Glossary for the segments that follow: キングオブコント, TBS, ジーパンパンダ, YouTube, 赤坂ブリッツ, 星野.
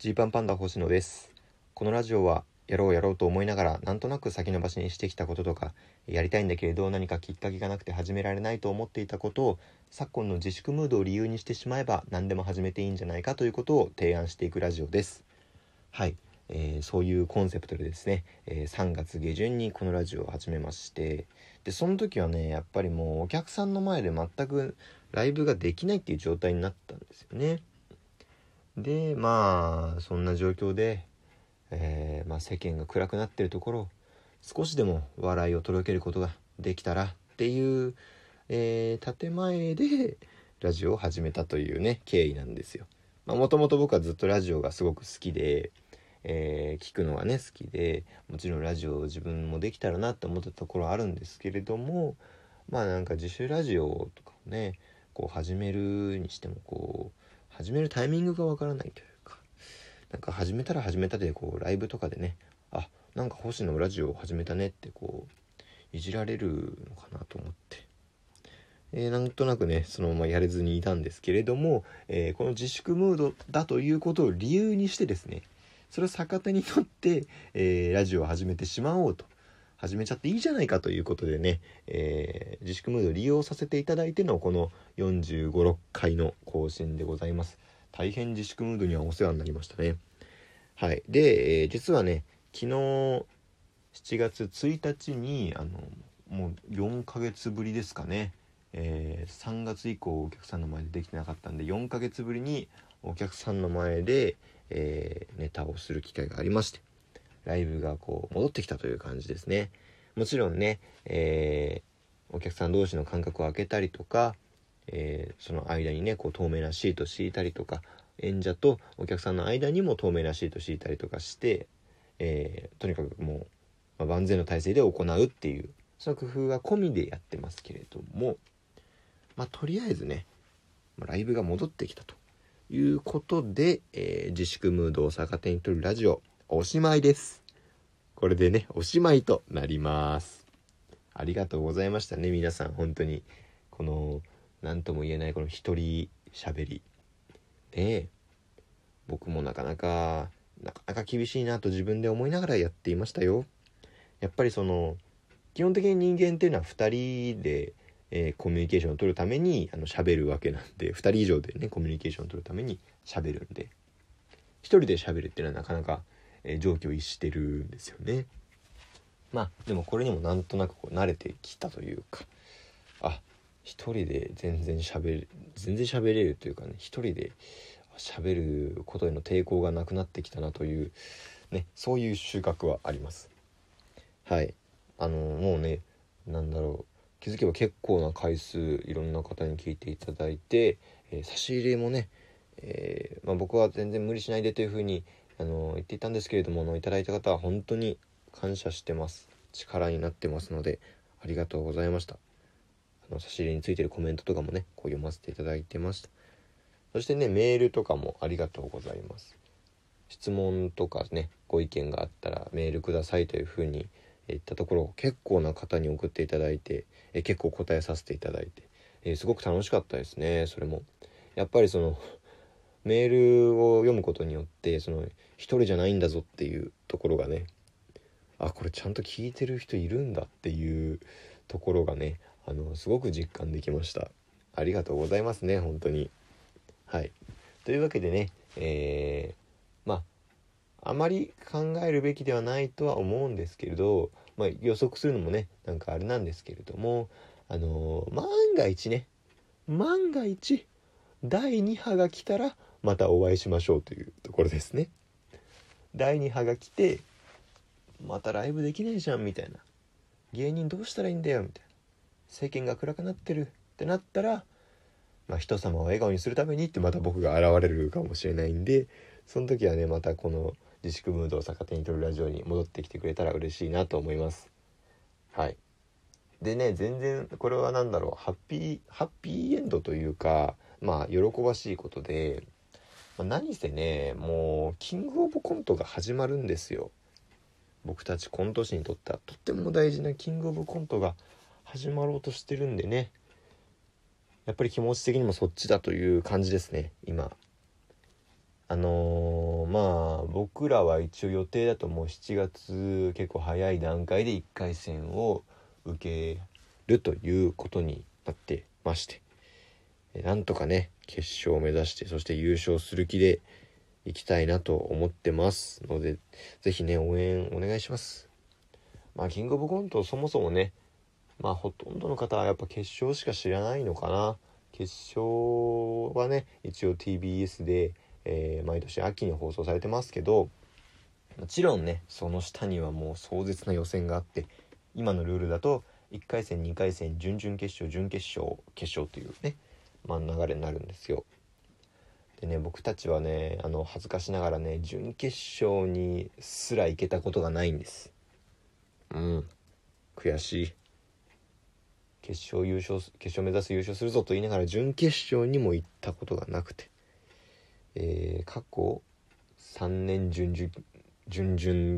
ジーパンパンダ星野です。このラジオはやろうと思いながら、なんとなく先延ばしにしてきたこととか、やりたいんだけれど何かきっかけがなくて始められないと思っていたことを、昨今の自粛ムードを理由にしてしまえば何でも始めていいんじゃないかということを提案していくラジオです。はい、そういうコンセプトでですね、3月下旬にこのラジオを始めまして、でその時はね、やっぱりもうお客さんの前で全くライブができないっていう状態になったんですよね。でまあそんな状況で、世間が暗くなってるところ、少しでも笑いを届けることができたらっていう、建前でラジオを始めたというね、経緯なんですよ。もともと僕はずっとラジオがすごく好きで、聞くのがね好きで、もちろんラジオを自分もできたらなって思ったところあるんですけれども、まあなんか自主ラジオとかをねこう始めるにしても、こう始めるタイミングがわからないというか、なんか始めたでこうライブとかでね、あ、なんか星野ラジオを始めたねってこういじられるのかなと思って、なんとなくねそのままやれずにいたんですけれども、この自粛ムードだということを理由にしてですね、それを逆手にとって、ラジオを始めてしまおうと、始めちゃっていいじゃないかということでね、自粛ムードを利用させていただいてのこの45、6回の更新でございます。大変自粛ムードにはお世話になりましたね。はい。で、実はね、昨日7月1日にもう4ヶ月ぶりですかね、3月以降お客さんの前でできてなかったんで、4ヶ月ぶりにお客さんの前で、ネタをする機会がありまして、ライブがこう戻ってきたという感じですね。もちろんね、お客さん同士の間隔を空けたりとか、その間にねこう透明なシートを敷いたりとか、演者とお客さんの間にも透明なシートを敷いたりとかして、とにかくもう、万全の体制で行うっていう、その工夫は込みでやってますけれども、とりあえずねライブが戻ってきたということで、自粛ムードを逆手に取るラジオおしまいです。これでねおしまいとなります。ありがとうございましたね皆さん、本当にこの何とも言えないこの一人喋りね、僕もなかなか厳しいなと自分で思いながらやっていましたよ。やっぱりその基本的に人間っていうのは2人で、コミュニケーションを取るために喋るわけなんで、2人以上でねコミュニケーションを取るために喋るんで、一人で喋るっていうのはなかなか状況を逸してるんですよね。でもこれにもなんとなくこう慣れてきたというか、一人で全然喋れるというかね、一人で喋ることへの抵抗がなくなってきたなというね、そういう収穫はあります。はい、もうね、気づけば結構な回数いろんな方に聞いていただいて、差し入れもね、僕は全然無理しないでというふうに言っていたんですけれども、いただいた方は本当に感謝してます。力になってますのでありがとうございました。差し入れについてるコメントとかもねこう読ませていただいてました。そしてねメールとかもありがとうございます。質問とかねご意見があったらメールくださいというふうに言ったところ、結構な方に送っていただいて、結構答えさせていただいて、すごく楽しかったですね。それもやっぱりそのメールを読むことによって、その一人じゃないんだぞっていうところがね、これちゃんと聞いてる人いるんだっていうところがね、すごく実感できました。ありがとうございますね本当に。はい、というわけでね、あまり考えるべきではないとは思うんですけれど、予測するのもねなんかあれなんですけれども、万が一第2波が来たらまたお会いしましょうというところですね。第2波が来てまたライブできないじゃんみたいな、芸人どうしたらいいんだよみたいな、世間が暗くなってるってなったら、人様を笑顔にするためにってまた僕が現れるかもしれないんで、その時はねまたこの自粛ムードを逆手に取るラジオに戻ってきてくれたら嬉しいなと思います。はい。でね、全然これはハッピーエンドというか、喜ばしいことで、何せねもうキングオブコントが始まるんですよ。僕たちコント師にとってはとっても大事なキングオブコントが始まろうとしてるんでね、やっぱり気持ち的にもそっちだという感じですね今。まあ僕らは一応予定だともう7月結構早い段階で1回戦を受けるということになってまして、なんとかね決勝を目指して、そして優勝する気でいきたいなと思ってますので、ぜひね応援お願いします。まあキングオブコントそもそもね、まあほとんどの方はやっぱ決勝しか知らないのかな。決勝はね一応 TBS で毎年秋に放送されてますけど、もちろんねその下にはもう壮絶な予選があって、今のルールだと1回戦2回戦準々決勝準決勝決勝というね、まあ、流れになるんですよ。でね、僕たちはね恥ずかしながらね準決勝にすら行けたことがないんです。悔しい。決勝目指す優勝するぞと言いながら準決勝にも行ったことがなくて、過去3年準々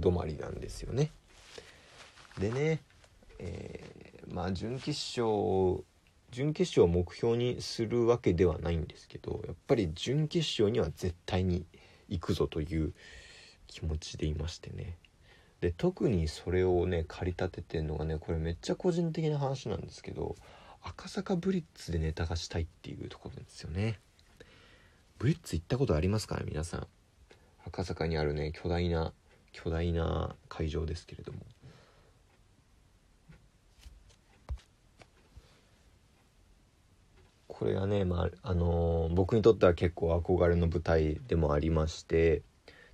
止まりなんですよね。でね、まあ準決勝を目標にするわけではないんですけど、やっぱり準決勝には絶対に行くぞという気持ちでいましてね。で特にそれをね駆り立ててるのがね、これめっちゃ個人的な話なんですけど、赤坂ブリッツでネタがしたいっていうところなんですよね。ブリッツ行ったことありますかね皆さん。赤坂にあるね巨大な会場ですけれども、これがね、まあ僕にとっては結構憧れの舞台でもありまして、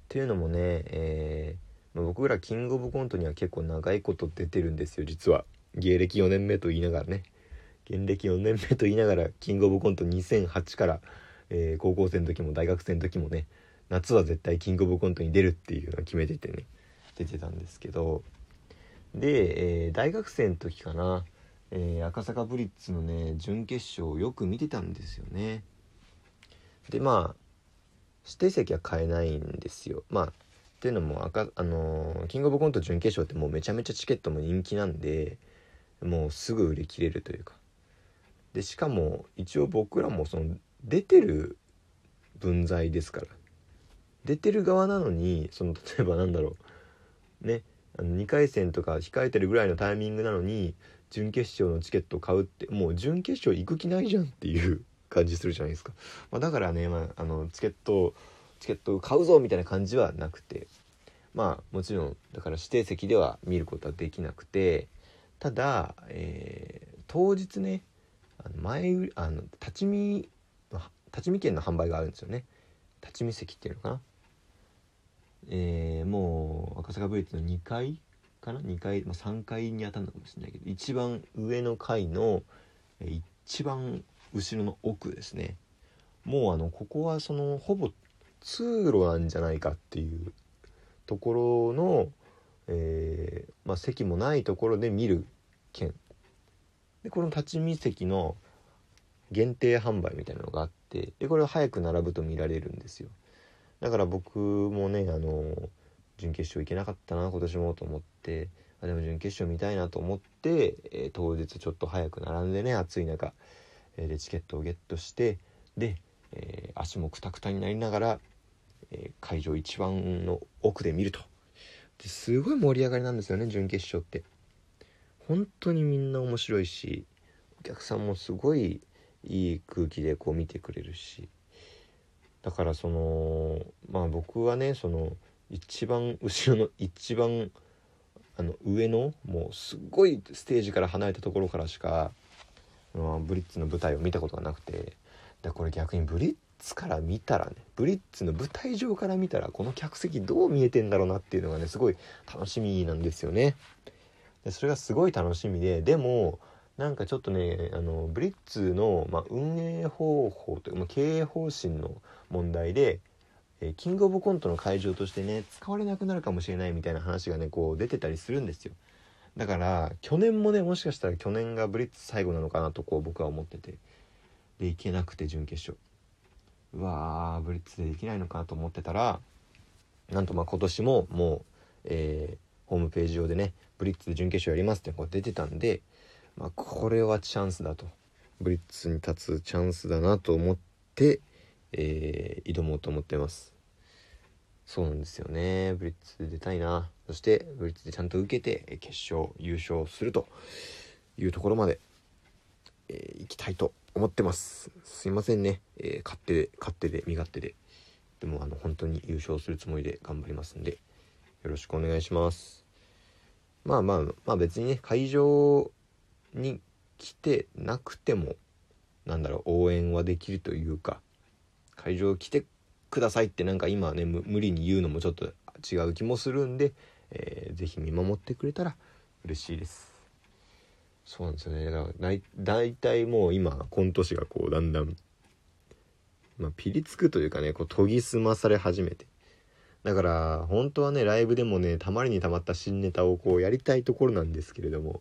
というのもね、僕らキングオブコントには結構長いこと出てるんですよ。実は芸歴4年目と言いながらね、芸歴4年目と言いながらキングオブコント2008から高校生の時も大学生の時もね、夏は絶対キングオブコントに出るっていうのを決めててね出てたんですけど、で、大学生の時かな、赤坂ブリッツのね準決勝をよく見てたんですよね。でまあ指定席は買えないんですよ。まあっていうのもキングオブコント準決勝ってもうめちゃめちゃチケットも人気なんで、もうすぐ売り切れるというか、でしかも一応僕らもその出てる分際ですから、出てる側なのにその例えばなんだろうね、2回戦とか控えてるぐらいのタイミングなのに準決勝のチケット買うって、もう準決勝行く気ないじゃんっていう感じするじゃないですか。まあ、だからね、まあ、チケット買うぞみたいな感じはなくて、まあもちろんだから指定席では見ることはできなくて、ただ、当日ね立ち見券の販売があるんですよね。立ち見席っていうのかな、もう赤坂ブリッツの2階かな、2階、まあ、3階に当たるのかもしれないけど、一番上の階の一番後ろの奥ですね。もうここはそのほぼ通路なんじゃないかっていうところの、まあ、席もないところで見る券で、この立ち見席の限定販売みたいなのがあって、でこれを早く並ぶと見られるんですよ。だから僕もね準決勝行けなかったな今年もと思って、でも準決勝見たいなと思って、当日ちょっと早く並んでね、暑い中、でチケットをゲットして、で、足もクタクタになりながら、会場一番の奥で見ると、ですごい盛り上がりなんですよね。準決勝って本当にみんな面白いし、お客さんもすごいいい空気でこう見てくれるし、だからそのまあ僕はねその一番後ろの一番上のもうすごいステージから離れたところからしかブリッツの舞台を見たことがなくて、でこれ逆にブリッツから見たらね、ブリッツの舞台上から見たらこの客席どう見えてんだろうなっていうのがねすごい楽しみなんですよね。でそれがすごい楽しみで、でもなんかちょっとねブリッツの、まあ、運営方法というか、まあ、経営方針の問題で、キングオブコントの会場としてね使われなくなるかもしれないみたいな話がねこう出てたりするんですよ。だから去年もね、もしかしたら去年がブリッツ最後なのかなとこう僕は思ってて、で行けなくて準決勝、うわーブリッツでできないのかなと思ってたら、なんとまあ今年ももう、ホームページ上でねブリッツで準決勝やりますってこう出てたんで、まあ、これはチャンスだと、ブリッツに立つチャンスだなと思って、挑もうと思ってます。そうなんですよね。ブリッツ出たいな。そしてブリッツでちゃんと受けて決勝優勝するというところまで、行きたいと思ってます。すいませんね、勝手で身勝手で、でも本当に優勝するつもりで頑張りますんでよろしくお願いします。まあ別にね、会場に来てなくても応援はできるというか、会場来てくださいって今ね無理に言うのもちょっと違う気もするんで、ぜひ見守ってくれたら嬉しいです。そうなんですよね。だいたいもう今今年がだんだん、ピリつくというかね、研ぎ澄まされ始めて、だから本当はねライブでもねたまりにたまった新ネタをやりたいところなんですけれども、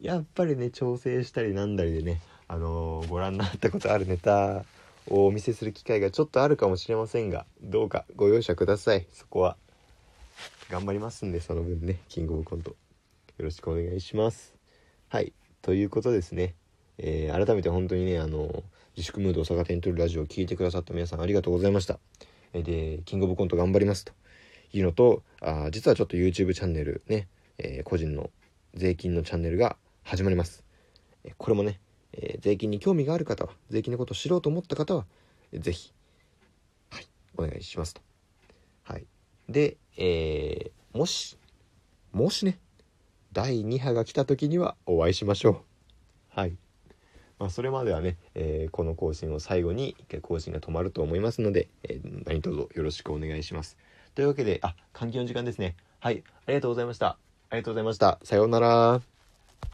やっぱりね調整したりなんだりでね、ご覧になったことあるネタをお見せする機会がちょっとあるかもしれませんが、どうかご容赦ください。そこは頑張りますんで、その分ねキングオブコントよろしくお願いします。はい、ということですね、改めて本当にね自粛ムードを逆手に取るラジオを聞いてくださった皆さんありがとうございました。でキングオブコント頑張りますというのと、実はちょっと YouTube チャンネルね、個人の税金のチャンネルが始まります。これもね、税金に興味がある方は、税金のことを知ろうと思った方はぜひ、はい、お願いしますと。はい、で、もしね第2波が来た時にはお会いしましょう。はい、それまではね、この更新を最後に一回更新が止まると思いますので、何卒よろしくお願いします。というわけで、換気の時間ですね。はい、ありがとうございました。さようなら。